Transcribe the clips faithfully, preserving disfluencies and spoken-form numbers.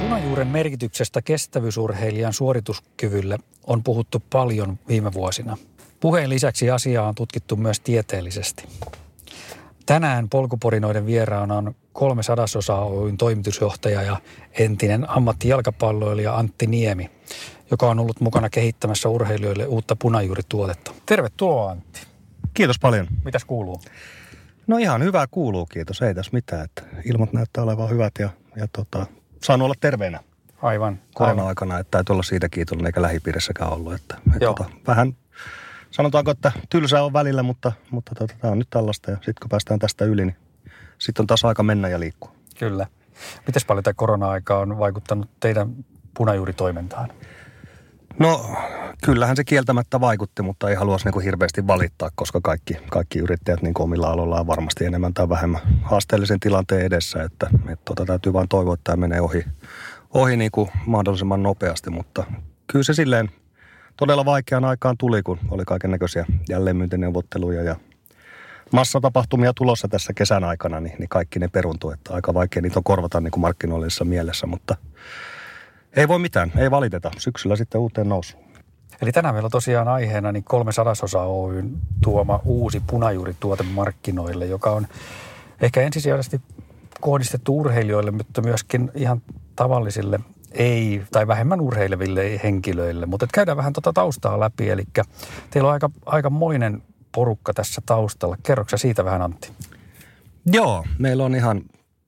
Punajuuren merkityksestä kestävyysurheilijan suorituskyvylle on puhuttu paljon viime vuosina. Puheen lisäksi asiaa on tutkittu myös tieteellisesti. Tänään Polkuporinoiden vieraana on kolmesataa Oyn toimitusjohtaja ja entinen ammattijalkapalloilija Antti Niemi, joka on ollut mukana kehittämässä urheilijoille uutta punajuurituotetta. Tervetuloa, Antti. Kiitos paljon. Mitäs kuuluu? No ihan hyvää kuuluu, kiitos. Ei tässä mitään. Että ilmat näyttää olevan hyvät ja, ja tota, saan olla terveenä. Aivan. Korona-aikana, että täytyy olla siitä kiitollinen eikä lähipiirissäkään ollut. Että, et tota, vähän... Sanotaanko, että tylsää on välillä, mutta, mutta tota, tämä on nyt tällaista. Ja sitten kun päästään tästä yli, niin sitten on taas aika mennä ja liikkua. Kyllä. Mites paljon tämä korona-aika on vaikuttanut teidän punajuuritoimintaan? No, kyllähän se kieltämättä vaikutti, mutta ei haluaisi niin hirveästi valittaa, koska kaikki, kaikki yrittäjät niin omilla aloillaan on varmasti enemmän tai vähemmän haasteellisen tilanteen edessä. Että, et, tota, täytyy vain toivoa, että tämä menee ohi, ohi niin kuin mahdollisimman nopeasti, mutta kyllä se silleen... Todella vaikeaan aikaan tuli, kun oli kaikennäköisiä jälleenmyyntineuvotteluja ja massatapahtumia tulossa tässä kesän aikana, niin, niin kaikki ne peruntui. Että aika vaikea niitä on korvata niin kuin markkinoillisessa mielessä, mutta ei voi mitään, ei valiteta. Syksyllä sitten uuteen nousuun. Eli tänään meillä on tosiaan aiheena niin kolmesataa Oyn tuoma uusi punajuurituote markkinoille, joka on ehkä ensisijaisesti kohdistettu urheilijoille, mutta myöskin ihan tavallisille ei, tai vähemmän urheileville henkilöille, mutta käydään vähän tuota taustaa läpi, eli teillä on aika, aikamoinen porukka tässä taustalla. Kerroksä siitä vähän, Antti? Joo, meillä on ihan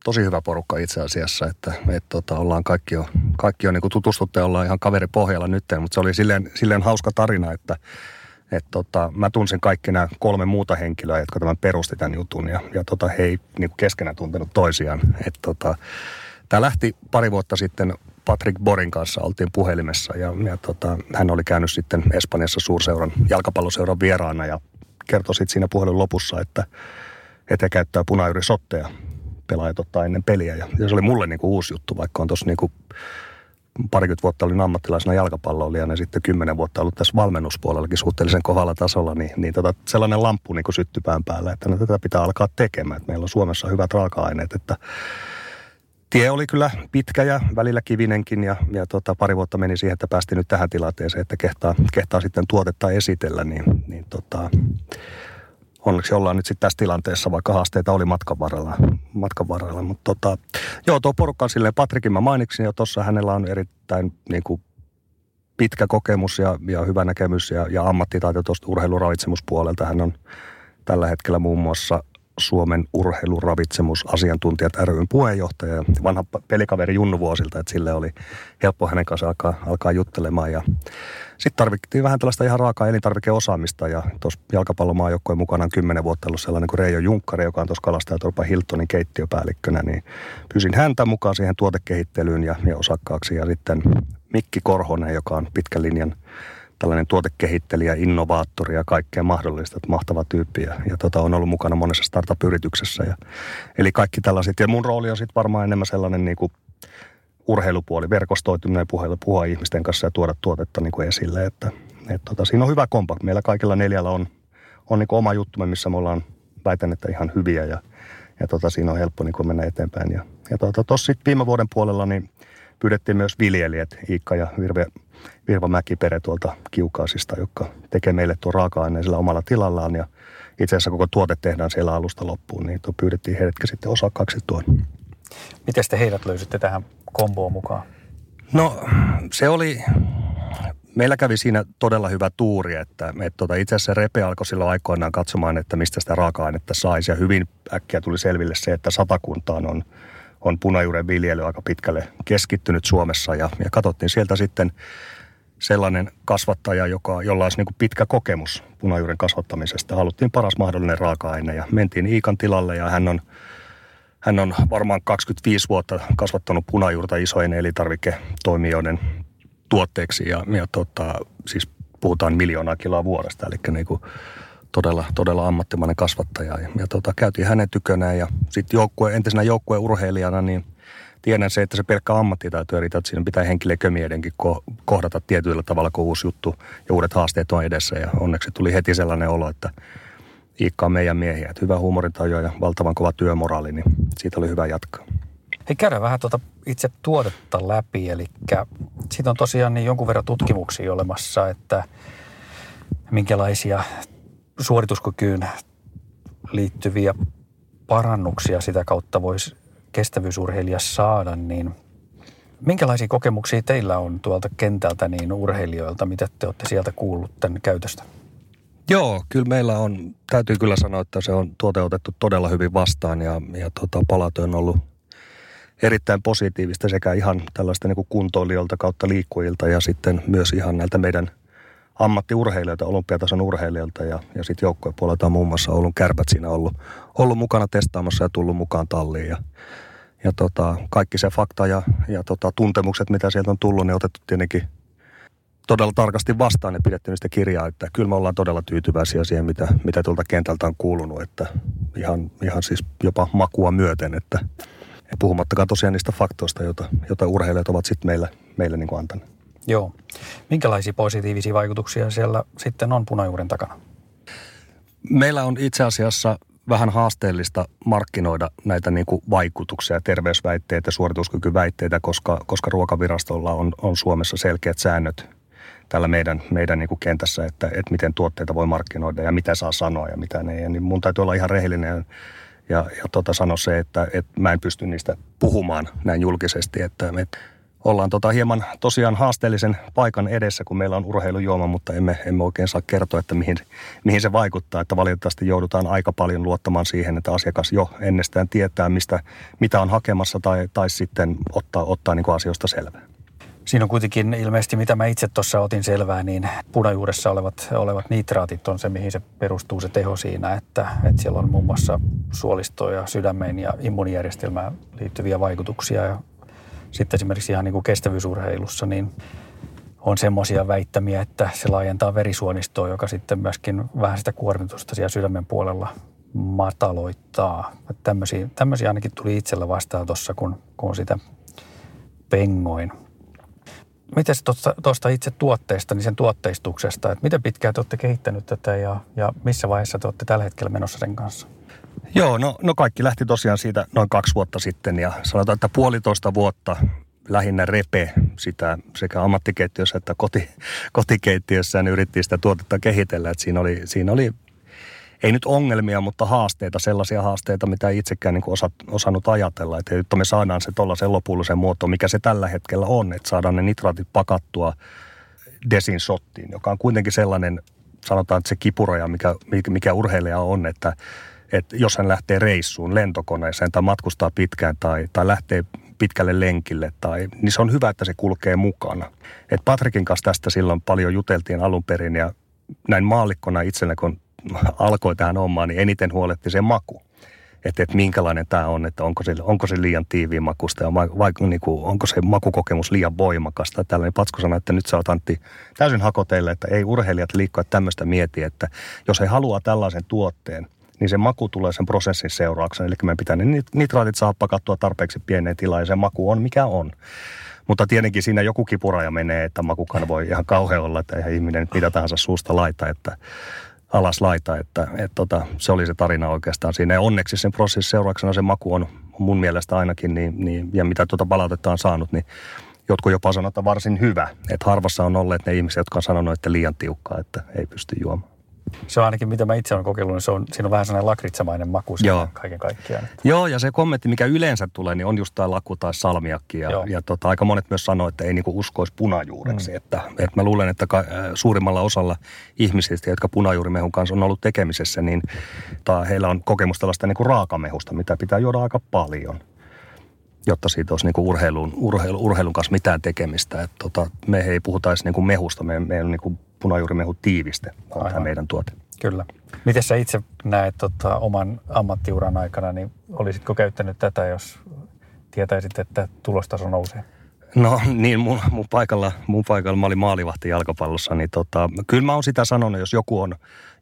tosi hyvä porukka itse asiassa, että, että tota, ollaan kaikki jo, kaikki jo niin kuin tutustuttu ja ollaan ihan kaveripohjalla nyt, mutta se oli silleen, silleen hauska tarina, että et tota, mä tunsin kaikki nämä kolme muuta henkilöä, jotka tämän perusti tämän jutun ja, ja tota, he ei niin kuin keskenään tuntenut toisiaan, että tota, tämä lähti pari vuotta sitten Patrick Borin kanssa, oltiin puhelimessa ja, ja tota, hän oli käynyt sitten Espanjassa suurseuran, jalkapalloseuran vieraana ja kertoi sitten siinä puhelun lopussa, että, että he käyttää punajuurisotteja, pelaajat ottaa ennen peliä ja, ja se oli mulle niinku uusi juttu, vaikka on tuossa niinku parikymmentä vuotta olin ammattilaisena jalkapalloilijana ja sitten kymmenen vuotta ollut tässä valmennuspuolellakin suhteellisen kovalla tasolla, niin, niin tota, sellainen lamppu niinku syttyi pään päällä, että no, tätä pitää alkaa tekemään, että meillä on Suomessa hyvät raaka-aineet, että tie oli kyllä pitkä ja välillä kivinenkin ja, ja tota, pari vuotta meni siihen, että päästiin nyt tähän tilanteeseen, että kehtaa, kehtaa sitten tuotetta esitellä. Niin, niin tota, onneksi ollaan nyt sitten tässä tilanteessa, vaikka haasteita oli matkan varrella. Matkan varrella. Mut tota, joo, tuo porukka on silleen, Patrikin mä mainitsin jo tuossa, hänellä on erittäin niin kuin, pitkä kokemus ja, ja hyvä näkemys ja, ja ammattitaito tuosta urheiluravitsemuspuolelta. Hän on tällä hetkellä muun muassa Suomen urheiluravitsemusasiantuntijat R Y:n puheenjohtaja ja vanha pelikaveri Junnu Vuosilta, että sille oli helppo hänen kanssaan alkaa, alkaa juttelemaan. Sitten tarvittiin vähän tällaista ihan raakaa elintarvikeosaamista ja tuossa jalkapallomaajoukkojen mukana on kymmenen vuotta ollut sellainen kuin Reijo Junkkari, joka on tuossa Kalastajatorpan Hiltonin keittiöpäällikkönä, niin pyysin häntä mukaan siihen tuotekehittelyyn ja, ja osakkaaksi ja sitten Mikki Korhonen, joka on pitkän linjan tällainen tuotekehittelijä, innovaattori ja kaikkea mahdollista, että mahtava tyyppi. Ja, ja tota, on ollut mukana monessa startup-yrityksessä. Ja, eli kaikki tällaiset. Ja mun rooli on sitten varmaan enemmän sellainen niin kuin urheilupuoli, verkostoituminen, puhelu, puhua ihmisten kanssa ja tuoda tuotetta niin kuin esille. Että, et tota, siinä on hyvä kompa. Meillä kaikilla neljällä on, on niin kuin oma juttumme, missä me ollaan väitän, että ihan hyviä. Ja, ja tota, siinä on helppo niin kuin mennä eteenpäin. Ja, ja tuossa tota, sitten viime vuoden puolella niin pyydettiin myös viljelijät, Iikka ja Virve Virve Mäki-Pere tuolta Kiukaasista, joka tekee meille tuon raaka-aineen sillä omalla tilallaan. Ja itse asiassa koko tuote tehdään siellä alusta loppuun, niin tuo pyydettiin heidätkä sitten osakaksi tuon. Miten te heidät löysitte tähän komboon mukaan? No se oli, meillä kävi siinä todella hyvä tuuri, että et, tota, itse asiassa Repe alkoi silloin aikoinaan katsomaan, että mistä sitä raaka-ainetta saisi. Ja hyvin äkkiä tuli selville se, että Satakuntaan on on punajuuren viljely aika pitkälle keskittynyt Suomessa ja, ja katsottiin sieltä sitten sellainen kasvattaja, joka, jolla olisi niin kuin pitkä kokemus punajuuren kasvattamisesta. Haluttiin paras mahdollinen raaka-aine ja mentiin Iikan tilalle ja hän on Hän on varmaan kaksikymmentäviisi vuotta kasvattanut punajuurta isojen elintarviketoimijoiden tuotteeksi ja, ja tota, siis puhutaan miljoonaa kiloa vuodesta, eli niin kuin todella, todella ammattimainen kasvattaja. Ja, ja tota, käytiin hänen tykönään ja sitten joukkue, entisenä joukkueen urheilijana niin tiedän se, että se pelkkä ammattitaito ei riitä, että siinä pitää henkilö kömiedenkin kohdata tietyllä tavalla, kun uusi juttu ja uudet haasteet on edessä. Ja onneksi tuli heti sellainen olo, että Iikka on meidän miehiä. Että hyvä huumorintajua ja valtavan kova työmoraali, niin siitä oli hyvä jatkaa. Hei, käydään vähän tuota itse tuotetta läpi. Eli siitä on tosiaan niin jonkun verran tutkimuksia olemassa, että minkälaisia suorituskykyyn liittyviä parannuksia sitä kautta voisi kestävyysurheilija saada, niin minkälaisia kokemuksia teillä on tuolta kentältä niin urheilijoilta, mitä te olette sieltä kuullut tämän käytöstä? Joo, kyllä meillä on, täytyy kyllä sanoa, että se on toteutettu todella hyvin vastaan ja, ja tota, palaute on ollut erittäin positiivista sekä ihan tällaista niin kuin kuntoilijoilta kautta liikkujilta ja sitten myös ihan näiltä meidän ammattiurheilijoilta, olympiatason urheilijoilta ja, ja sitten joukkojen puolelta on muun muassa Oulun Kärpät siinä ollut, ollut mukana testaamassa ja tullut mukaan talliin. Ja, ja tota, kaikki se fakta ja, ja tota, tuntemukset, mitä sieltä on tullut, ne otettu tietenkin todella tarkasti vastaan ja pidetty niistä kirjaa. Että kyllä me ollaan todella tyytyväisiä siihen, mitä, mitä tuolta kentältä on kuulunut. Että ihan, ihan siis jopa makua myöten, että puhumattakaan tosiaan niistä faktoista, joita, joita urheilijat ovat sitten meillä, meillä niin kuin antaneet. Joo. Minkälaisia positiivisia vaikutuksia siellä sitten on punajuuren takana? Meillä on itse asiassa vähän haasteellista markkinoida näitä niin kuin vaikutuksia, terveysväitteitä, suorituskykyväitteitä, koska, koska ruokavirastolla on, on Suomessa selkeät säännöt tällä meidän, meidän niin kuin kentässä, että, että miten tuotteita voi markkinoida ja mitä saa sanoa ja mitä ne ei. Niin mun täytyy olla ihan rehellinen ja, ja tota sano se, että, että mä en pysty niistä puhumaan näin julkisesti, että me ollaan tota hieman tosiaan haasteellisen paikan edessä, kun meillä on urheilujuoma, mutta emme, emme oikein saa kertoa, että mihin, mihin se vaikuttaa. Että valitettavasti joudutaan aika paljon luottamaan siihen, että asiakas jo ennestään tietää, mistä, mitä on hakemassa tai, tai sitten ottaa, ottaa niin kuin asioista selvää. Siinä on kuitenkin ilmeisesti, mitä mä itse tuossa otin selvää, niin punajuuressa olevat, olevat nitraatit on se, mihin se perustuu se teho siinä, että, että siellä on muun muassa suolistoon ja sydämeen ja immuunijärjestelmään liittyviä vaikutuksia ja sitten esimerkiksi ihan niin kuin kestävyysurheilussa niin on semmoisia väittämiä, että se laajentaa verisuonistoa, joka sitten myöskin vähän sitä kuormitusta siellä sydämen puolella mataloittaa. Tämmöisiä, tämmöisiä ainakin tuli itsellä vastaan tuossa, kun, kun sitä pengoin. Miten tuosta itse tuotteesta, niin sen tuotteistuksesta, että miten pitkään te olette kehittänyt tätä ja, ja missä vaiheessa te olette tällä hetkellä menossa sen kanssa? Joo, no, no kaikki lähti tosiaan siitä noin kaksi vuotta sitten ja sanotaan, että puolitoista vuotta lähinnä repe sitä sekä ammattikeittiössä että koti, kotikeittiössä niin yritti sitä tuotetta kehitellä. Et siinä, oli, siinä oli, ei nyt ongelmia, mutta haasteita, sellaisia haasteita, mitä ei itsekään niin kuin osa, osannut ajatella. Et, että me saadaan se tuollaisen lopulliseen muotoon, mikä se tällä hetkellä on, että saadaan ne nitraatit pakattua desinsottiin, joka on kuitenkin sellainen, sanotaan, että se kipuraja, mikä, mikä urheilija on, että että jos hän lähtee reissuun, lentokoneeseen tai matkustaa pitkään tai, tai lähtee pitkälle lenkille, tai, niin se on hyvä, että se kulkee mukana. Et Patrickin kanssa tästä silloin paljon juteltiin alun perin ja näin maallikkona itsellä, kun alkoi tähän omaan, niin eniten huoletti se maku. Että et minkälainen tämä on, että onko se, onko se liian tiiviin makusta ja vai, niin kuin, onko se makukokemus liian voimakas. Tai tällainen Patsko sanoi, että nyt sä oot Antti täysin hakoteille, että ei urheilijat liikkua tämmöistä mieti, että jos he haluaa tällaisen tuotteen, niin se maku tulee sen prosessin seurauksena. Eli meidän pitää ne nitraatit saada pakattua tarpeeksi pieneen tilaan ja se maku on mikä on. Mutta tietenkin siinä joku kipuraja menee, että makukaan voi ihan kauhean olla, että eihän ihminen nyt mitä tahansa suusta laita, että alas laita. Että, et tota, se oli se tarina oikeastaan siinä. Ja onneksi sen prosessin seurauksena se maku on mun mielestä ainakin, niin, niin, ja mitä tuota palautetta on saanut, niin jotkut jopa sanoo, että varsin hyvä. Että harvassa on olleet ne ihmiset, jotka on sanonut, että liian tiukkaa, että ei pysty juomaan. Se on ainakin, mitä mä itse olen kokeillut, niin se on, siinä on vähän sellainen lakritsamainen maku kaiken kaikkiaan. Joo, ja se kommentti, mikä yleensä tulee, niin on just tämä laku tai salmiakki. Ja, ja tota, aika monet myös sanoo, että ei niinku uskoisi punajuureksi. Mm. Että, että mä luulen, että ka, suurimmalla osalla ihmisistä, jotka punajuurimehun kanssa on ollut tekemisessä, niin tai heillä on kokemus tällaista niinku raakamehusta, mitä pitää juoda aika paljon, jotta siitä olisi niinku urheilun, urheilu, urheilun kanssa mitään tekemistä. Et tota, me ei puhuta edes niinku mehusta, me, me ei ole niinku punajuurimehu tiiviste on tämä meidän tuote. Kyllä. Miten sä itse näet tota, oman ammattiuran aikana, niin olisitko käyttänyt tätä, jos tietäisit, että tulostaso nousee? No niin, mun, mun, paikalla, mun paikalla mä olin maalivahti jalkapallossa, niin tota, kyllä mä oon sitä sanonut, jos joku on,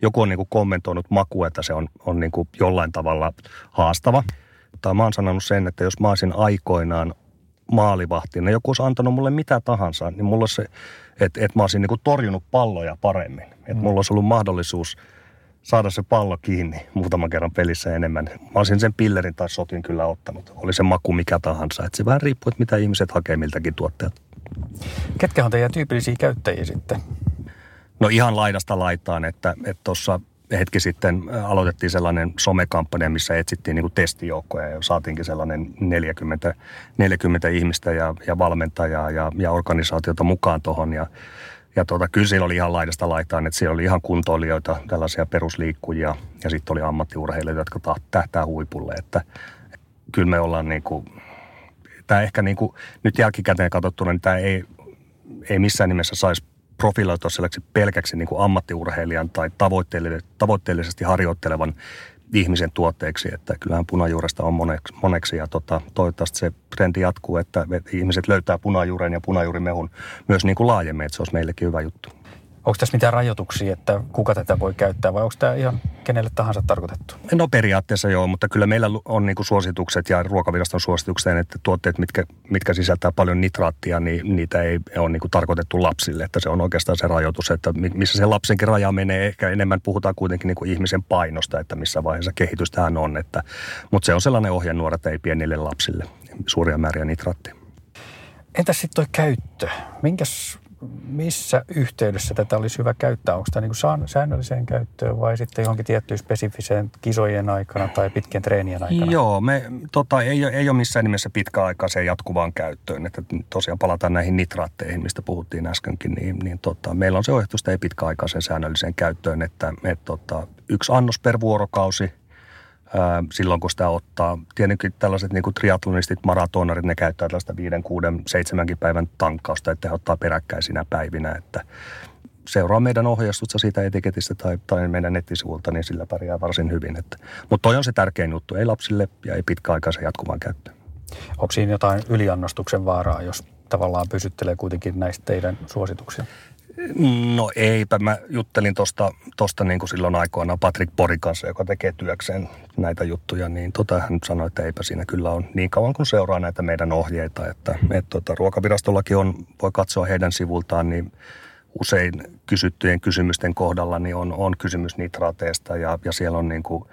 joku on niin kuin kommentoinut makua, että se on, on niin kuin jollain tavalla haastava. Mutta mä oon sanonut sen, että jos mä olisin aikoinaan maalivahtina, joku olisi antanut mulle mitä tahansa, niin mulla olisi se, että et mä olisin niin kuin torjunut palloja paremmin. Että mm. mulla olisi ollut mahdollisuus saada se pallo kiinni muutaman kerran pelissä enemmän. Mä olisin sen pillerin tai sotin kyllä ottanut. Oli se maku mikä tahansa. Et se vähän riippuu, että mitä ihmiset hakee miltäkin tuotteelta. Ketkä on teidän tyypillisiä käyttäjiä sitten? No ihan laidasta laitaan, että tuossa hetki sitten aloitettiin sellainen somekampanja, missä etsittiin niinku testijoukkoja ja saatiinkin sellainen neljäkymmentä ihmistä ja, ja valmentajaa ja, ja organisaatiota mukaan tuohon ja Ja tuota, kyllä siellä oli ihan laidasta laitaan, että siellä oli ihan kuntoilijoita, tällaisia perusliikkujia ja sitten oli ammattiurheilijoita, jotka tähtää huipulle. Että kyllä me ollaan niin kuin, tämä ehkä niin kuin, nyt jälkikäteen katsottuna, niin tämä ei, ei missään nimessä saisi profiloitua selleksi pelkäksi niin kuin ammattiurheilijan tai tavoitteellisesti harjoittelevan ihmisen tuotteeksi. Että kyllähän punajuuresta on moneksi, moneksi ja tota, toivottavasti se trendi jatkuu, että ihmiset löytää punajuuren ja punajuurimehun myös niin kuin laajemmin, että se olisi meillekin hyvä juttu. Onko tässä mitään rajoituksia, että kuka tätä voi käyttää vai onko tämä ihan kenelle tahansa tarkoitettu? No periaatteessa joo, mutta kyllä meillä on niin kuin suositukset ja ruokaviraston suositukset, että tuotteet, mitkä, mitkä sisältää paljon nitraattia, niin niitä ei ole niin kuin tarkoitettu lapsille. Että se on oikeastaan se rajoitus, että missä se lapsenkin raja menee. Ehkä enemmän puhutaan kuitenkin niin kuin ihmisen painosta, että missä vaiheessa kehitystähän on. Että, mutta se on sellainen ohjenuora, että ei pienille lapsille suuria määriä nitraattia. Entäs sitten tuo käyttö? Minkäs... Missä yhteydessä tätä olisi hyvä käyttää? Onko tämä niin säännölliseen käyttöön vai sitten johonkin tiettyyn spesifiseen kisojen aikana tai pitkien treenien aikana? Joo, me, tota, ei, ei ole missään nimessä pitkäaikaiseen jatkuvaan käyttöön. Että tosiaan palataan näihin nitraatteihin, mistä puhuttiin äskenkin. Niin, niin, tota, meillä on se ohjehtus, että ei pitkäaikaiseen säännölliseen käyttöön. Että, et, tota, yksi annos per vuorokausi. Silloin kun sitä ottaa. Tietenkin tällaiset niin kuin triatlonistit, maratonarit, ne käyttää tällaista viiden, kuuden, seitsemänkin päivän tankkausta, että he ottaa peräkkäisinä päivinä. Että seuraa meidän ohjeistusta siitä etiketistä tai, tai meidän nettisivuilta, niin sillä pärjää varsin hyvin. Että, mutta toi on se tärkein juttu, ei lapsille ja ei pitkäaikaisen jatkuvan käyttöön. Onko siinä jotain yliannostuksen vaaraa, jos tavallaan pysyttelee kuitenkin näistä teidän suosituksia? No eipä. Mä juttelin tuosta tosta niin kuin silloin aikoinaan Patrick Borin kanssa, joka tekee työkseen näitä juttuja, niin tota hän sanoi, että eipä siinä kyllä on niin kauan kuin seuraa näitä meidän ohjeita. Että, et, tota, ruokavirastollakin on, voi katsoa heidän sivultaan, niin usein kysyttyjen kysymysten kohdalla niin on, on kysymys nitraateista ja, ja siellä on niin kuin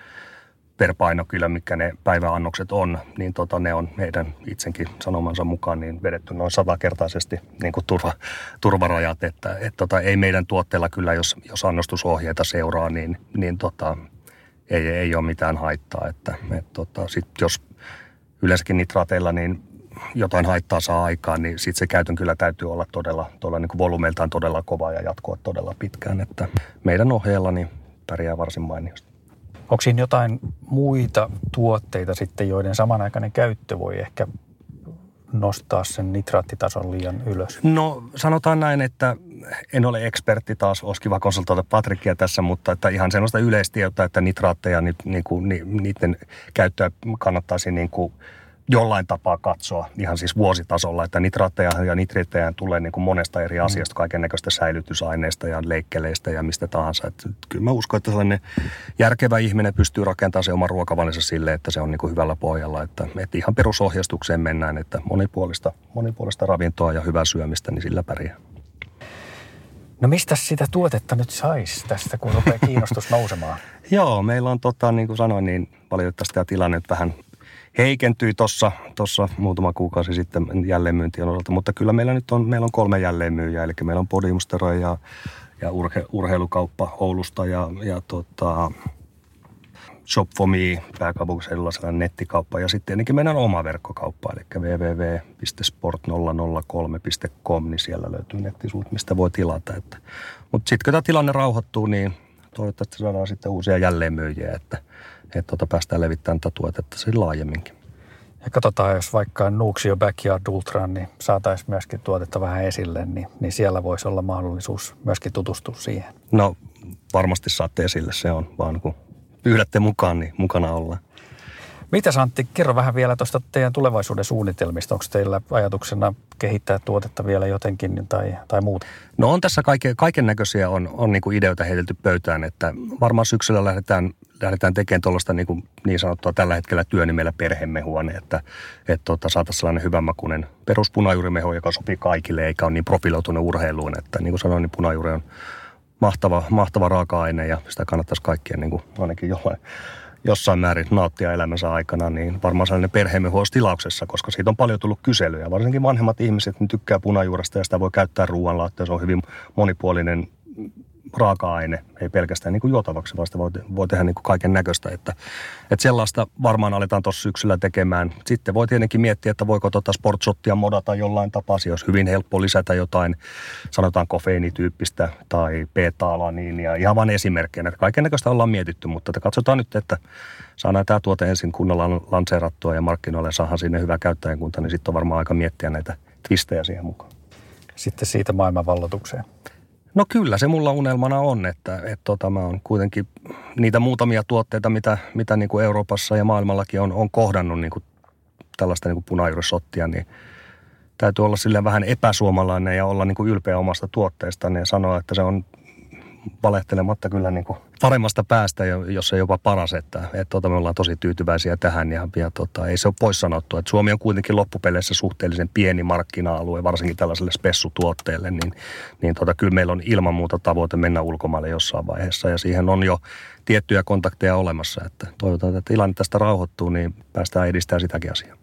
per paino kyllä, mitkä ne päiväannokset on, niin tota, ne on meidän itsenkin sanomansa mukaan niin vedetty noin satakertaisesti niin kuin turva, turvarajat. Että, et, tota, ei meidän tuotteella kyllä, jos, jos annostusohjeita seuraa, niin, niin tota, ei, ei ole mitään haittaa. Että, et, tota, sit jos yleensäkin nitraateilla niin jotain haittaa saa aikaan, niin sitten se käytön kyllä täytyy olla todella, todella niin kuin volyymeiltaan todella kova ja jatkua todella pitkään. Että meidän ohjeella niin pärjää varsin mainiosti. Onko siinä jotain muita tuotteita sitten, joiden samanaikainen käyttö voi ehkä nostaa sen nitraattitason liian ylös? No sanotaan näin, että en ole ekspertti taas, olisi kiva konsultoida Patrickia tässä, mutta että ihan sellaista yleistietoa, että nitraatteja, ni, niinku, ni, niiden käyttöä kannattaisi niinku jollain tapaa katsoa, ihan siis vuositasolla, että nitraatteja ja nitriittejä tulee niin kuin monesta eri asiasta, kaikennäköistä säilytysaineista ja leikkeleistä ja mistä tahansa. Että kyllä mä uskon, että sellainen järkevä ihminen pystyy rakentamaan se oman ruokavalinsa sille, että se on niin kuin hyvällä pohjalla. Että, että ihan perusohjeistukseen mennään, että monipuolista, monipuolista ravintoa ja hyvää syömistä, niin sillä pärjää. No mistä sitä tuotetta nyt saisi tästä, kun rupeaa kiinnostus nousemaan? Joo, meillä on, tota, niin kuin sanoin, niin valitettavasti tämä tilanne vähän heikentyi tuossa tossa muutama kuukausi sitten jälleenmyyntien osalta, mutta kyllä meillä nyt on, meillä on kolme jälleenmyyjää, eli meillä on Podimustero ja, ja urhe, urheilukauppa Oulusta ja, ja tota, Shop for Me, pääkaupunkiseudulla sellainen nettikauppa ja sitten tietenkin meidän oma verkkokauppa, eli double-u double-u double-u piste sport nolla nolla kolme piste com, niin siellä löytyy nettisivut, mistä voi tilata. Mutta sitten kun tämä tilanne rauhoittuu, niin toivottavasti saadaan sitten uusia jälleenmyyjiä, että että tuota, päästään levittämään tätä tuotetta sen laajemminkin. Ja katsotaan, jos vaikka Nuuksio Backyard Ultra, niin saataisiin myöskin tuotetta vähän esille, niin, niin siellä voisi olla mahdollisuus myöskin tutustua siihen. No varmasti saatte esille, se on vaan kun pyydätte mukaan, niin mukana ollaan. Mitäs Antti, kerro vähän vielä tuosta teidän tulevaisuuden suunnitelmista. Onko teillä ajatuksena kehittää tuotetta vielä jotenkin tai, tai muuta? No on tässä kaiken, kaiken näköisiä on, on niin kuin ideoita heitelty pöytään, että varmaan syksyllä lähdetään, lähdetään tekemään tuollaista niin, kuin niin sanottua tällä hetkellä työnimellä perhemehuone, että, että tota, saataisiin sellainen hyvänmakuinen peruspunajuurimehu, joka sopii kaikille eikä ole niin profiloitunut urheiluun, että niin kuin sanoin, niin punajuuri on mahtava, mahtava raaka-aine ja sitä kannattaisi kaikkien niin kuin ainakin jollain. Jossain määrin nauttia elämänsä aikana, niin varmaan sellainen perhemehu olisi tilauksessa, koska siitä on paljon tullut kyselyjä. Varsinkin vanhemmat ihmiset ne tykkää punajuuresta ja sitä voi käyttää ruoanlaattoon. Se on hyvin monipuolinen raaka-aine, ei pelkästään niin kuin juotavaksi, vaan sitä voi, voi tehdä niin kuin kaiken näköistä. Että, että sellaista varmaan aletaan tuossa syksyllä tekemään. Sitten voi tietenkin miettiä, että voiko tuota sportshottia modata jollain tapaa. Se olisi hyvin helppo lisätä jotain, sanotaan kofeiinityyppistä tai beta-alaniinia. Ihan vain esimerkkeinä. Kaiken näköistä ollaan mietitty, mutta katsotaan nyt, että saadaan tämä tuote ensin kunnolla lanseerattua ja markkinoille saadaan sinne hyvä käyttäjäkunta, niin sitten on varmaan aika miettiä näitä twistejä siihen mukaan. Sitten siitä maailmanvalloitukseen. No kyllä, se mulla unelmana on, että, että tota, mä oon kuitenkin niitä muutamia tuotteita, mitä, mitä niin kuin Euroopassa ja maailmallakin on, on kohdannut niin kuin tällaista niin kuin punajuurisottia, niin täytyy olla silleen vähän epäsuomalainen ja olla niin kuin ylpeä omasta tuotteestaan ja sanoa, että se on valehtelematta kyllä niin kuin paremmasta päästä, jos ei jopa paras, että, että tota, me ollaan tosi tyytyväisiä tähän ja, ja tota, ei se ole pois sanottu, että Suomi on kuitenkin loppupeleissä suhteellisen pieni markkina-alue, varsinkin tällaiselle spessutuotteelle, niin, niin tota, kyllä meillä on ilman muuta tavoite mennä ulkomaille jossain vaiheessa ja siihen on jo tiettyjä kontakteja olemassa, että toivotaan, että tilanne tästä rauhoittuu, niin päästään edistämään sitäkin asiaa.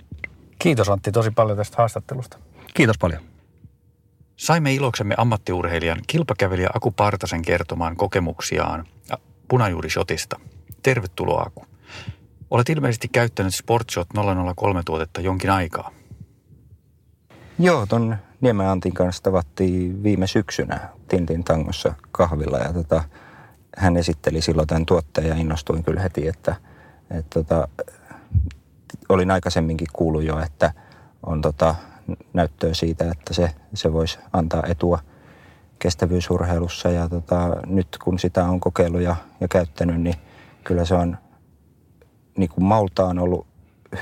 Kiitos Antti tosi paljon tästä haastattelusta. Kiitos paljon. Saimme iloksemme ammattiurheilijan kilpakävelijä Aku Partasen kertomaan kokemuksiaan punajuurishotista. Tervetuloa Aku. Olet ilmeisesti käyttänyt Sportshot nolla nolla kolme-tuotetta jonkin aikaa. Joo, ton Niemen Antin kanssa tavattiin viime syksynä Tintin tangossa kahvilla ja tota, hän esitteli silloin tämän tuotteen ja innostuin kyllä heti, että et tota, olin aikaisemminkin kuullut jo, että on tota... näyttöä siitä, että se, se voisi antaa etua kestävyysurheilussa ja tota, nyt kun sitä on kokeillut ja, ja käyttänyt, niin kyllä se on niin kuin maultaan ollut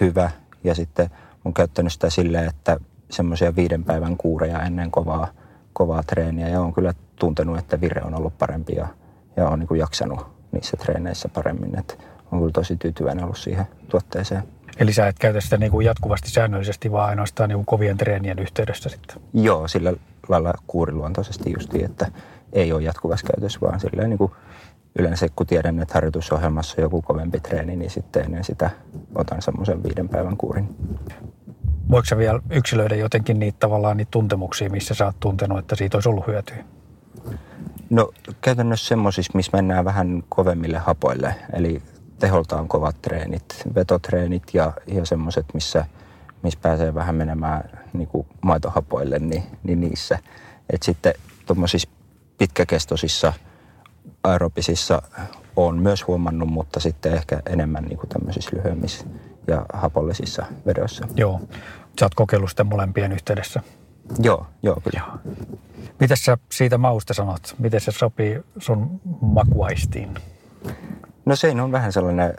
hyvä ja sitten olen käyttänyt sitä silleen, että semmoisia viiden päivän kuureja ennen kovaa, kovaa treeniä ja olen kyllä tuntenut, että vire on ollut parempi ja, ja olen niin kuin jaksanut niissä treeneissä paremmin, että olen kyllä tosi tyytyväinen ollut siihen tuotteeseen. Eli sä et käytä sitä niin kuin jatkuvasti säännöllisesti, vaan ainoastaan niin kuin kovien treenien yhteydessä sitten? Joo, sillä lailla kuuriluontoisesti justiin, että ei ole jatkuvassa käytössä, vaan silleen niin kuin yleensä kun tiedän, että harjoitusohjelmassa on joku kovempi treeni, niin sitten ennen sitä otan semmoisen viiden päivän kuurin. Voiko sä vielä yksilöidä jotenkin niitä tavallaan niitä tuntemuksia, missä sä oot tuntenut, että siitä olisi ollut hyötyä? No käytännössä semmoisissa, missä mennään vähän kovemmille hapoille, eli teholtaan kovat treenit, vetotreenit ja, ja semmoiset, missä, missä pääsee vähän menemään niin kuin maitohapoille, niin, niin niissä. Et sitten tuommoisissa pitkäkestoisissa aerobisissa olen myös huomannut, mutta sitten ehkä enemmän niin kuin tämmöisissä lyhyemmissä ja hapollisissa vedoissa. Joo. Sä oot kokeillut sitä molempien yhteydessä. Joo, joo kyllä. Joo. Mitäs sä siitä mausta sanot? Miten se sopii sun makuaistiin? No se on vähän sellainen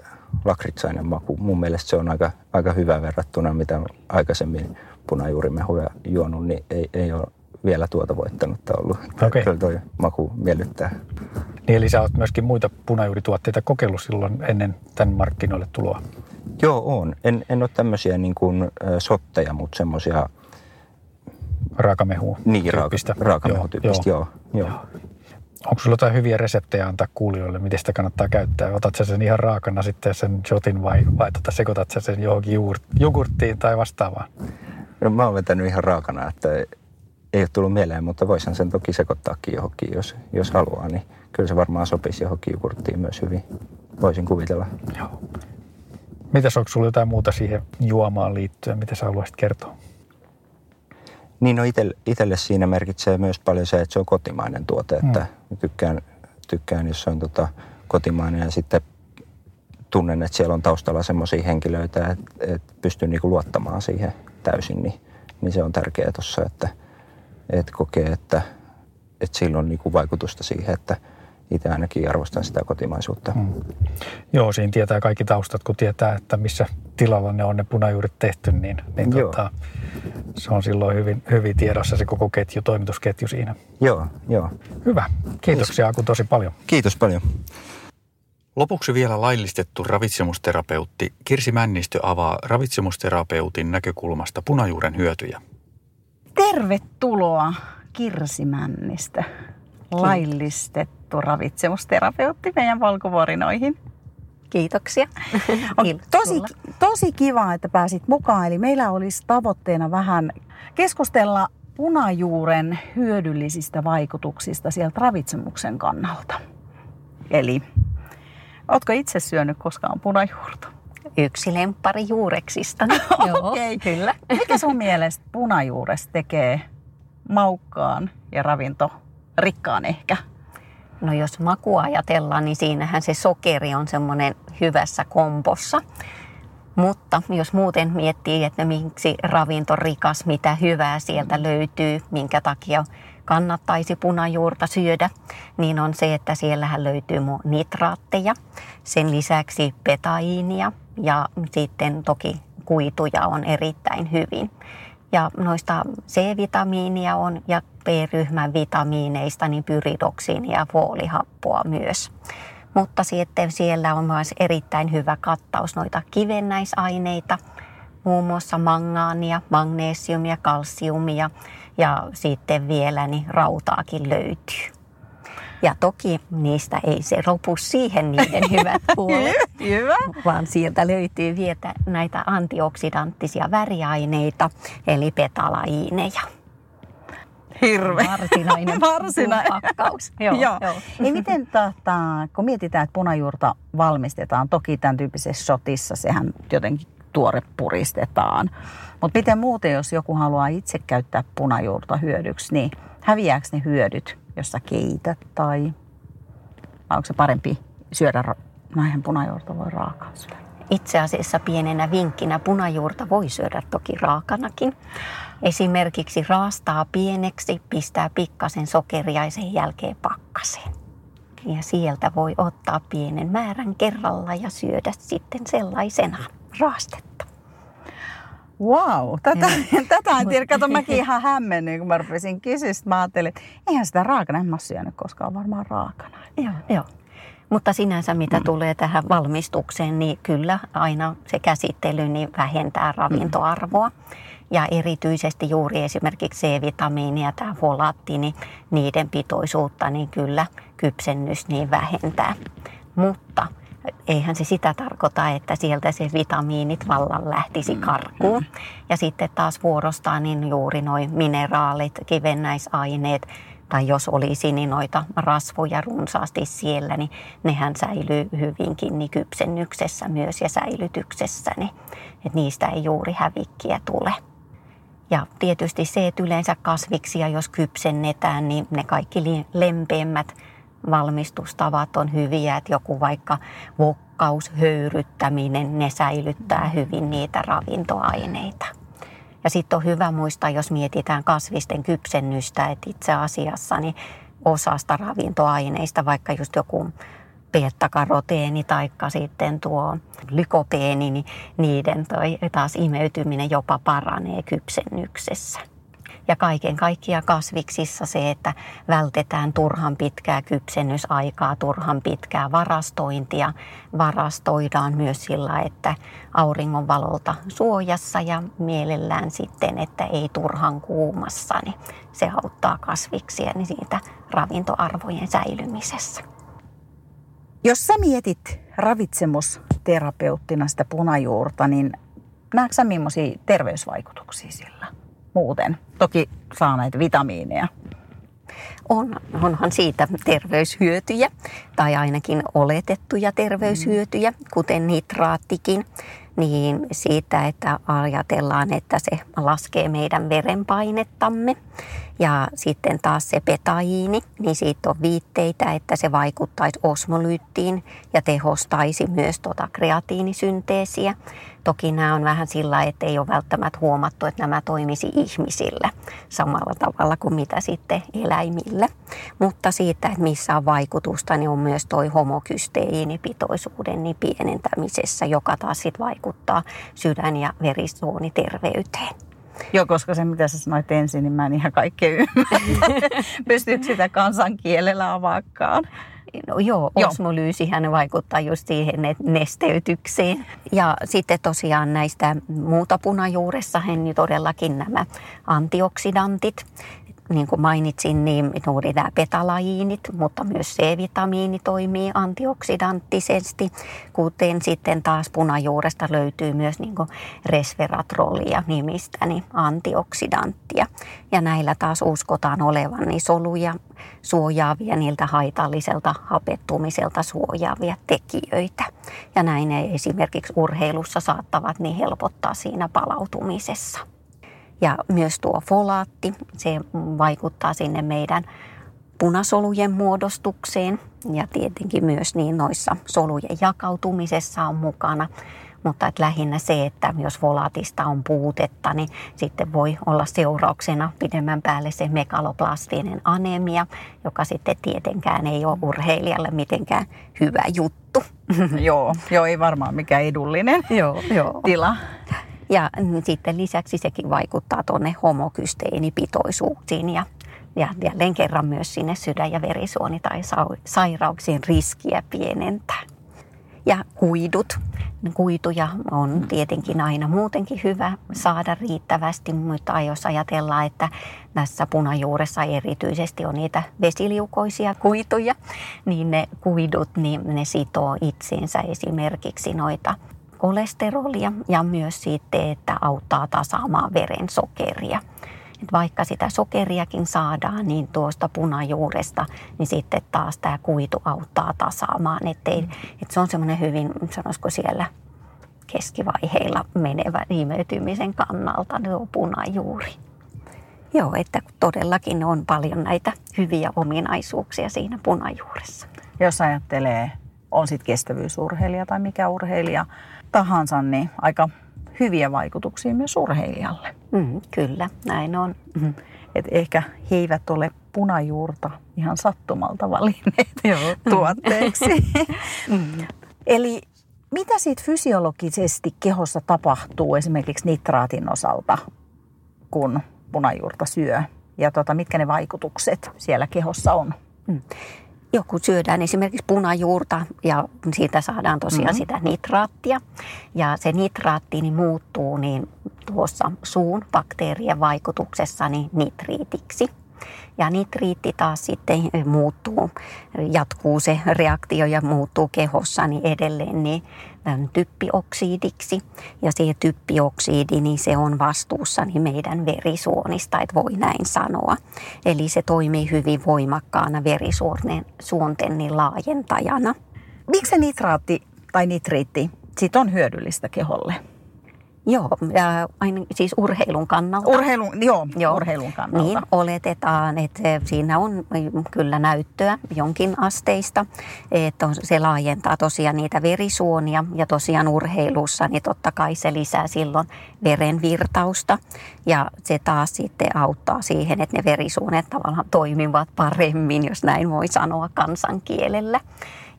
lakritsainen maku. Mun mielestä se on aika, aika hyvä verrattuna, mitä aikaisemmin punajuurimehuja juonut, niin ei, ei ole vielä tuota voittanutta ollut. Okay. Kyllä toi maku miellyttää. Niin eli sä oot myöskin muita punajuurituotteita kokeillut silloin ennen tämän markkinoille tuloa? Joo, on. En, en ole tämmöisiä niin kuin sotteja, mutta semmoisia... Raakamehutyyppistä. Niin, raakamehutyyppistä, joo. joo. joo. joo. Onko sulla jotain hyviä reseptejä antaa kuulijoille, miten sitä kannattaa käyttää? Otat sä sen ihan raakana sitten sen shotin vai, vai tota, sekoitat sä sen johonkin jogurttiin tai vastaavaan? No mä oon vetänyt ihan raakana, että ei ole tullut mieleen, mutta voisin sen toki sekoittaakin johonkin, jos, jos haluaa. Niin kyllä se varmaan sopisi johonkin jogurttiin myös hyvin. Voisin kuvitella. Joo. Mitäs, onko sulla jotain muuta siihen juomaan liittyen, mitä sä haluaisit kertoa? Niin no itelle, itelle siinä merkitsee myös paljon se, että se on kotimainen tuote, että mm. tykkään, tykkään, jos se on tota kotimainen ja sitten tunnen, että siellä on taustalla semmoisia henkilöitä, että et pystyn niinku luottamaan siihen täysin, niin, niin se on tärkeää tuossa, että et kokee, että et sillä on niinku vaikutusta siihen, että itse ainakin arvostan sitä kotimaisuutta. Mm. Joo, siinä tietää kaikki taustat, kun tietää, että missä tilalla ne on ne punajuuret tehty, niin, niin tota, se on silloin hyvin, hyvin tiedossa se koko ketju, toimitusketju siinä. Joo, joo. Hyvä. Kiitoksia Aku tosi paljon. Kiitos paljon. Lopuksi vielä laillistettu ravitsemusterapeutti Kirsi Männistö avaa ravitsemusterapeutin näkökulmasta punajuuren hyötyjä. Tervetuloa Kirsi Männistö, laillistettu ravitsemusterapeutti meidän Polkuporinoihin. Kiitoksia. On tosi, tosi kiva, että pääsit mukaan. Eli meillä olisi tavoitteena vähän keskustella punajuuren hyödyllisistä vaikutuksista sieltä ravitsemuksen kannalta. Eli ootko itse syönyt koskaan punajuurta? Yksi lemppari juureksista. Okei, okay, kyllä. Mikä sun mielestä punajuures tekee maukkaan ja ravintorikkaan ehkä? No jos makua ajatellaan, niin siinähän se sokeri on semmoinen hyvässä kompossa. Mutta jos muuten miettii, että miksi ravintorikas, mitä hyvää sieltä löytyy, minkä takia kannattaisi punajuurta syödä, niin on se, että siellähän löytyy nitraatteja, sen lisäksi betaiinia ja sitten toki kuituja on erittäin hyvin. Ja noista C-vitamiinia on ja B-ryhmän vitamiineista niin pyridoksiinia ja foolihappoa myös. Mutta sitten siellä on myös erittäin hyvä kattaus noita kivennäisaineita, muun muassa mangaania, magneesiumia, kalsiumia ja sitten vielä niin rautaakin löytyy. Ja toki niistä ei se lopu siihen niiden hyvät puolet, vaan sieltä löytyy vielä näitä antioksidanttisia väriaineita, eli betalaiineja. Hirveä. Varsinainen, Varsinainen. pakkaus. Joo, joo. Joo. Niin miten, tahtaa, kun mietitään, että punajuurta valmistetaan, toki tämän tyyppisessä shotissa sehän jotenkin tuore puristetaan. Mutta miten muuten, jos joku haluaa itse käyttää punajuurta hyödyksi, niin häviääkö ne hyödyt, jos sä keität tai onko se parempi syödä, no eihän punajuurta voi raakaa syödä. Itse asiassa pienenä vinkkinä punajuurta voi syödä toki raakanakin. Esimerkiksi raastaa pieneksi, pistää pikkasen sokeria ja sen jälkeen pakkaseen. Ja sieltä voi ottaa pienen määrän kerralla ja syödä sitten sellaisenaan raastetta. Vau, wow, tätä, tätä en tiedä. Kato, mäkin ihan hämmennyin, kun mä rupesin kysyä. Mä ajattelin, että eihän sitä raakana, en mä ole syönyt koskaan varmaan raakana. Joo, joo. Mutta sinänsä mitä mm. tulee tähän valmistukseen, niin kyllä aina se käsittely niin vähentää ravintoarvoa. Ja erityisesti juuri esimerkiksi C-vitamiini ja tämä folaatti, niin niiden pitoisuutta, niin kyllä kypsennys niin vähentää. Mutta eihän se sitä tarkoita, että sieltä se vitamiinit vallan lähtisi karkuun. Ja sitten taas vuorostaan niin juuri nuo mineraalit, kivennäisaineet, tai jos olisi, niin noita rasvoja runsaasti siellä, niin nehän säilyy hyvinkin niin kypsennyksessä myös ja säilytyksessä. Niin, että niistä ei juuri hävikkiä tule. Ja tietysti se, että yleensä kasviksia, jos kypsennetään, niin ne kaikki lempeämmät valmistustavat on hyviä. Että joku vaikka vokkaus, höyryttäminen, ne säilyttää hyvin niitä ravintoaineita. Ja sitten on hyvä muistaa, jos mietitään kasvisten kypsennystä, että itse asiassa niin osasta ravintoaineista, vaikka just joku beta-karoteeni tai sitten tuo lykopeeni, niin niiden toi taas imeytyminen jopa paranee kypsennyksessä. Ja kaiken kaikkiaan kasviksissa se, että vältetään turhan pitkää kypsennysaikaa, turhan pitkää varastointia. Varastoidaan myös sillä, että auringonvalolta suojassa ja mielellään sitten, että ei turhan kuumassa. Niin se auttaa kasviksia niin siitä ravintoarvojen säilymisessä. Jos sä mietit ravitsemusterapeuttina sitä punajuurta, niin näetkö sä millaisia terveysvaikutuksia sillä muuten? Toki saa näitä vitamiineja. On, onhan siitä terveyshyötyjä, tai ainakin oletettuja terveyshyötyjä, kuten nitraattikin. Niin siitä, että ajatellaan, että se laskee meidän verenpainettamme. Ja sitten taas se betaiini, niin siitä on viitteitä, että se vaikuttaisi osmolyyttiin ja tehostaisi myös tuota kreatiinisynteesiä. Toki nämä on vähän sillä lailla, että ei ole välttämättä huomattu, että nämä toimisi ihmisille samalla tavalla kuin mitä sitten eläimille. Mutta siitä, että missä on vaikutusta, niin on myös toi homokysteiinipitoisuuden niin pienentämisessä, joka taas sit vaikuttaa sydän- ja verisuoniterveyteen. Joo, koska se mitä sä sanoit ensin, niin mä en ihan kaikkea ymmärrä. Pystytkö sitä kansankielellä avaakaan? No joo, osmolyysihän vaikuttaa just siihen nesteytykseen. Ja sitten tosiaan näistä muutapunajuuressahan niin todellakin nämä antioksidantit. Niin kuin mainitsin, niin juuri nämä betalajiinit, mutta myös C-vitamiini toimii antioksidanttisesti, kuten sitten taas punajuuresta löytyy myös niin kuin resveratrolia nimistä, niin antioksidanttia. Ja näillä taas uskotaan olevan niin soluja suojaavia, niiltä haitalliselta hapettumiselta suojaavia tekijöitä. Ja näin ne esimerkiksi urheilussa saattavat niin helpottaa siinä palautumisessa. Ja myös tuo folaatti, se vaikuttaa sinne meidän punasolujen muodostukseen ja tietenkin myös niin noissa solujen jakautumisessa on mukana. Mutta et lähinnä se, että jos folaatista on puutetta, niin sitten voi olla seurauksena pidemmän päälle se megaloplastinen anemia, joka sitten tietenkään ei ole urheilijalle mitenkään hyvä juttu. Joo, joo ei varmaan mikään edullinen joo, joo. tila. Ja sitten lisäksi sekin vaikuttaa tuonne homokysteinipitoisuuksiin ja, ja jälleen kerran myös sinne sydän- ja verisuoni- tai sairauksien riskiä pienentää. Ja kuidut. Kuituja on tietenkin aina muutenkin hyvä saada riittävästi, mutta jos ajatellaan, että tässä punajuuressa erityisesti on niitä vesiliukoisia kuituja, niin ne kuidut niin ne sitoo itseensä esimerkiksi noita kolesterolia ja myös siitä, että auttaa tasaamaan veren sokeria. Et vaikka sitä sokeriakin saadaan niin tuosta punajuuresta, niin sitten taas tämä kuitu auttaa tasaamaan. Ettei, et se on semmoinen hyvin, sanoisiko siellä keskivaiheilla menevä imeytymisen kannalta tuo punajuuri. Joo, että todellakin on paljon näitä hyviä ominaisuuksia siinä punajuuressa. Jos ajattelee, on sitten kestävyysurheilija tai mikä urheilija tahansa, niin aika hyviä vaikutuksia myös urheilijalle. Mm, kyllä, näin on. Mm. Et ehkä he eivät ole punajuurta ihan sattumalta valinneet tuotteeksi. Mm. Eli mitä siitä fysiologisesti kehossa tapahtuu esimerkiksi nitraatin osalta, kun punajuurta syö? Ja tota, mitkä ne vaikutukset siellä kehossa on? Mm. Joo, kun syödään esimerkiksi punajuurta ja siitä saadaan tosiaan mm-hmm. sitä nitraattia. Ja se nitraatti niin muuttuu niin tuossa suun bakteerien vaikutuksessa niin nitriitiksi. Ja nitriitti taas sitten muuttuu, jatkuu se reaktio ja muuttuu kehossa niin edelleen niin typpioksidiksi. Ja se typpioksidi, niin se on vastuussa niin meidän verisuonista, että voi näin sanoa. Eli se toimii hyvin voimakkaana verisuonten niin laajentajana. Miksi se nitraatti tai nitriitti sit on hyödyllistä keholle? Joo, aina siis urheilun kannalta. Urheilu, joo, joo, urheilun kannalta. Niin, oletetaan, että siinä on kyllä näyttöä jonkin asteista, että se laajentaa tosiaan niitä verisuonia ja tosiaan urheilussa, niin totta kai se lisää silloin verenvirtausta ja se taas sitten auttaa siihen, että ne verisuonet tavallaan toimivat paremmin, jos näin voi sanoa kansankielellä.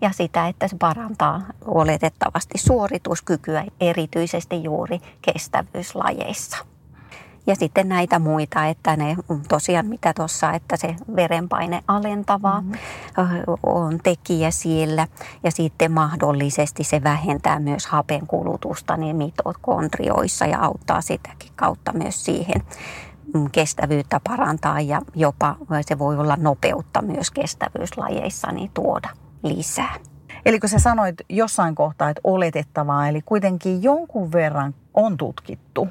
Ja sitä, että se parantaa oletettavasti suorituskykyä, erityisesti juuri kestävyyslajeissa. Ja sitten näitä muita, että ne tosiaan mitä tuossa, että se verenpaine alentava mm-hmm. on tekijä siellä. Ja sitten mahdollisesti se vähentää myös hapen kulutusta niin mitokondrioissa ja auttaa sitäkin kautta myös siihen kestävyyttä parantaa. Ja jopa se voi olla nopeutta myös kestävyyslajeissa niin tuoda lisää. Eli kun sä sanoit jossain kohtaa, että oletettavaa, eli kuitenkin jonkun verran on tutkittu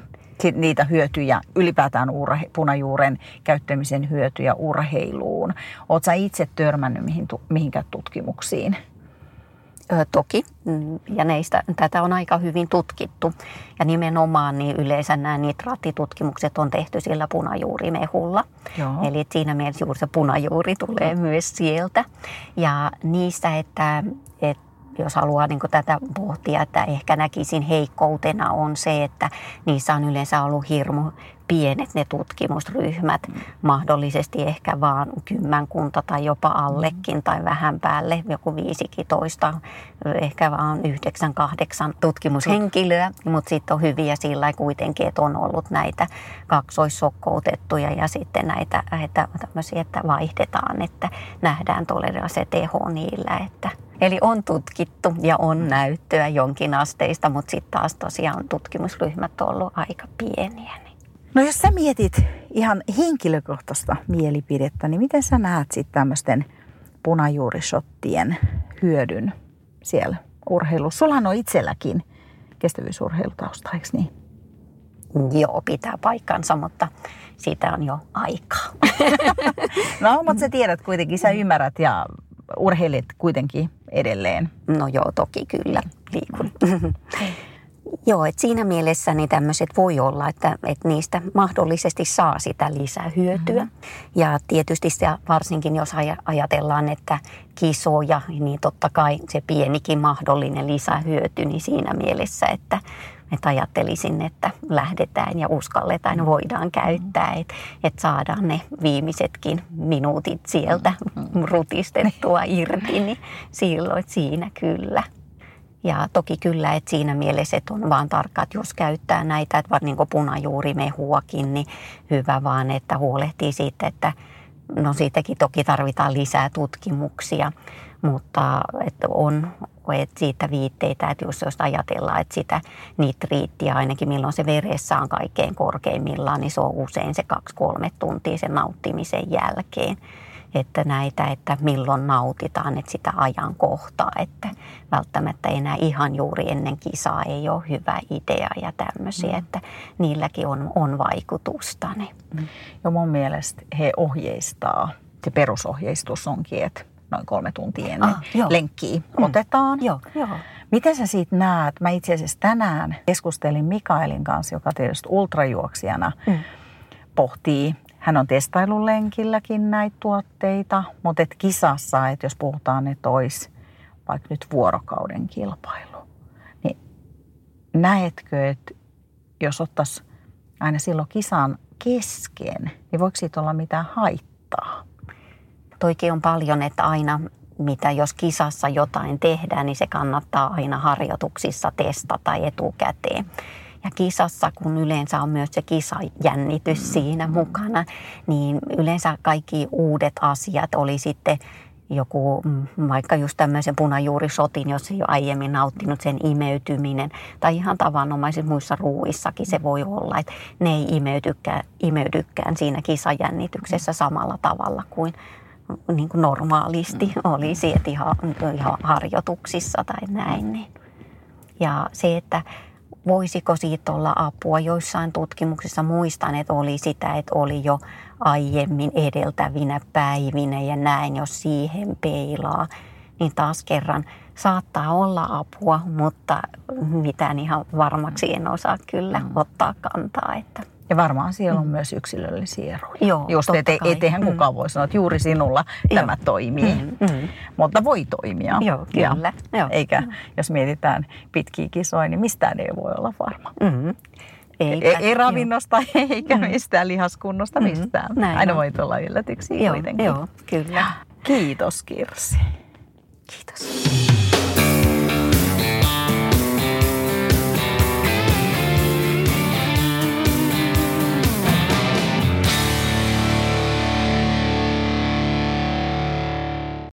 niitä hyötyjä, ylipäätään urhe- punajuuren käyttämisen hyötyjä urheiluun. Oot sä itse törmännyt mihin tu- mihinkään tutkimuksiin? Ö, toki, ja näistä, tätä on aika hyvin tutkittu. Ja nimenomaan niin yleensä nämä nitraattitutkimukset on tehty sillä punajuurimehulla. Joo. Eli siinä mielessä juuri se punajuuri tulee myös sieltä. Ja niissä, että, että jos haluaa niin kuin tätä pohtia, että ehkä näkisin heikkoutena on se, että niissä on yleensä ollut hirmu pienet ne tutkimusryhmät, mm. mahdollisesti ehkä vaan kymmenkunta tai jopa allekin mm. tai vähän päälle, joku viisikin toista, ehkä vaan yhdeksän, kahdeksan tutkimushenkilöä, mutta sitten on hyviä sillä kuitenkin, että on ollut näitä kaksoissokkoutettuja ja sitten näitä että tämmöisiä, että vaihdetaan, että nähdään todella se teho niillä, että eli on tutkittu ja on näyttöä jonkin asteista, mutta sitten taas tosiaan tutkimusryhmät on ollut aika pieniä. No jos sä mietit ihan henkilökohtaista mielipidettä, niin miten sä näet sitten tämmöisten punajuurishottien hyödyn siellä urheilussa? Sullahan on itselläkin kestävyysurheilutausta, eikö niin? Joo, pitää paikkansa, mutta siitä on jo aikaa. No, mutta sä tiedät kuitenkin, sä ymmärrät ja urheilet kuitenkin edelleen. No joo, toki kyllä, liikun. Joo, että siinä mielessä niin tämmöiset voi olla, että, että niistä mahdollisesti saa sitä lisää hyötyä. Mm-hmm. Ja tietysti se, varsinkin jos ajatellaan, että kisoja, niin totta kai se pienikin mahdollinen lisähyöty, niin siinä mielessä, että, että ajattelisin, että lähdetään ja uskalletaan ja voidaan käyttää, että, että saadaan ne viimeisetkin minuutit sieltä mm-hmm. rutistettua irti, niin silloin siinä kyllä. Ja toki kyllä, että siinä mielessä että on vaan tarkka, että jos käyttää näitä, että vaan niin kuin punajuurimehuakin, niin hyvä vaan, että huolehtii siitä, että no siitäkin toki tarvitaan lisää tutkimuksia, mutta että on että siitä viitteitä, että jos ajatellaan, että sitä nitriittiä ainakin milloin se veressä on kaikkein korkeimmillaan, niin se on usein se kaksi-kolme tuntia sen nauttimisen jälkeen. Että näitä, että milloin nautitaan, että sitä ajankohtaa, että välttämättä enää ihan juuri ennen kisaa ei ole hyvä idea ja tämmöisiä, mm. että niilläkin on, on vaikutusta. Mm. Ja mun mielestä he ohjeistaa, se perusohjeistus onkin, että noin kolme tuntia ennen ah, lenkkiä mm. otetaan. Joo. Joo. Miten sä siitä näet? Mä itse asiassa tänään keskustelin Mikaelin kanssa, joka tietysti ultrajuoksijana mm. pohtii. Hän on testaillut lenkilläkin näitä tuotteita, mutta et kisassa, että jos puhutaan, että olisi vaikka nyt vuorokauden kilpailu, niin näetkö, että jos ottaisi aina silloin kisan kesken, niin voiko siitä olla mitään haittaa? Toikin on paljon, että aina mitä jos kisassa jotain tehdään, niin se kannattaa aina harjoituksissa testata etukäteen. Ja kisassa, kun yleensä on myös se kisajännitys siinä mukana, niin yleensä kaikki uudet asiat oli sitten joku, vaikka just tämmöisen punajuurisotin, jos ei ole aiemmin nauttinut sen imeytyminen. Tai ihan tavanomaisissa muissa ruuissakin se voi olla, että ne ei imeytykään, imeytykään siinä kisajännityksessä samalla tavalla kuin niin kuin normaalisti olisi, että ihan, ihan harjoituksissa tai näin. Niin. Ja se, että voisiko siitä olla apua? Joissain tutkimuksissa muistan, että oli sitä, että oli jo aiemmin edeltävinä päivinä ja näin, jos siihen peilaa, niin taas kerran saattaa olla apua, mutta mitään ihan varmaksi en osaa kyllä ottaa kantaa. Että. Ja varmaan siellä on mm. myös yksilöllisiä eroja. Joo, just ette, etteihän kukaan mm. voi sanoa, että juuri sinulla Joo. tämä toimii. Mm. Mutta voi toimia. Joo, kyllä. Joo. Eikä, jos mietitään pitkiä kisoja, niin mistään ei voi olla varma. Mm. Eikä, ei ravinnosta, jo. eikä mistään lihaskunnosta, mm. mistään. Näin Aina on. voi tulla yllätyksiä Joo, kuitenkin. Joo, kyllä. Kiitos Kirsi. Kiitos.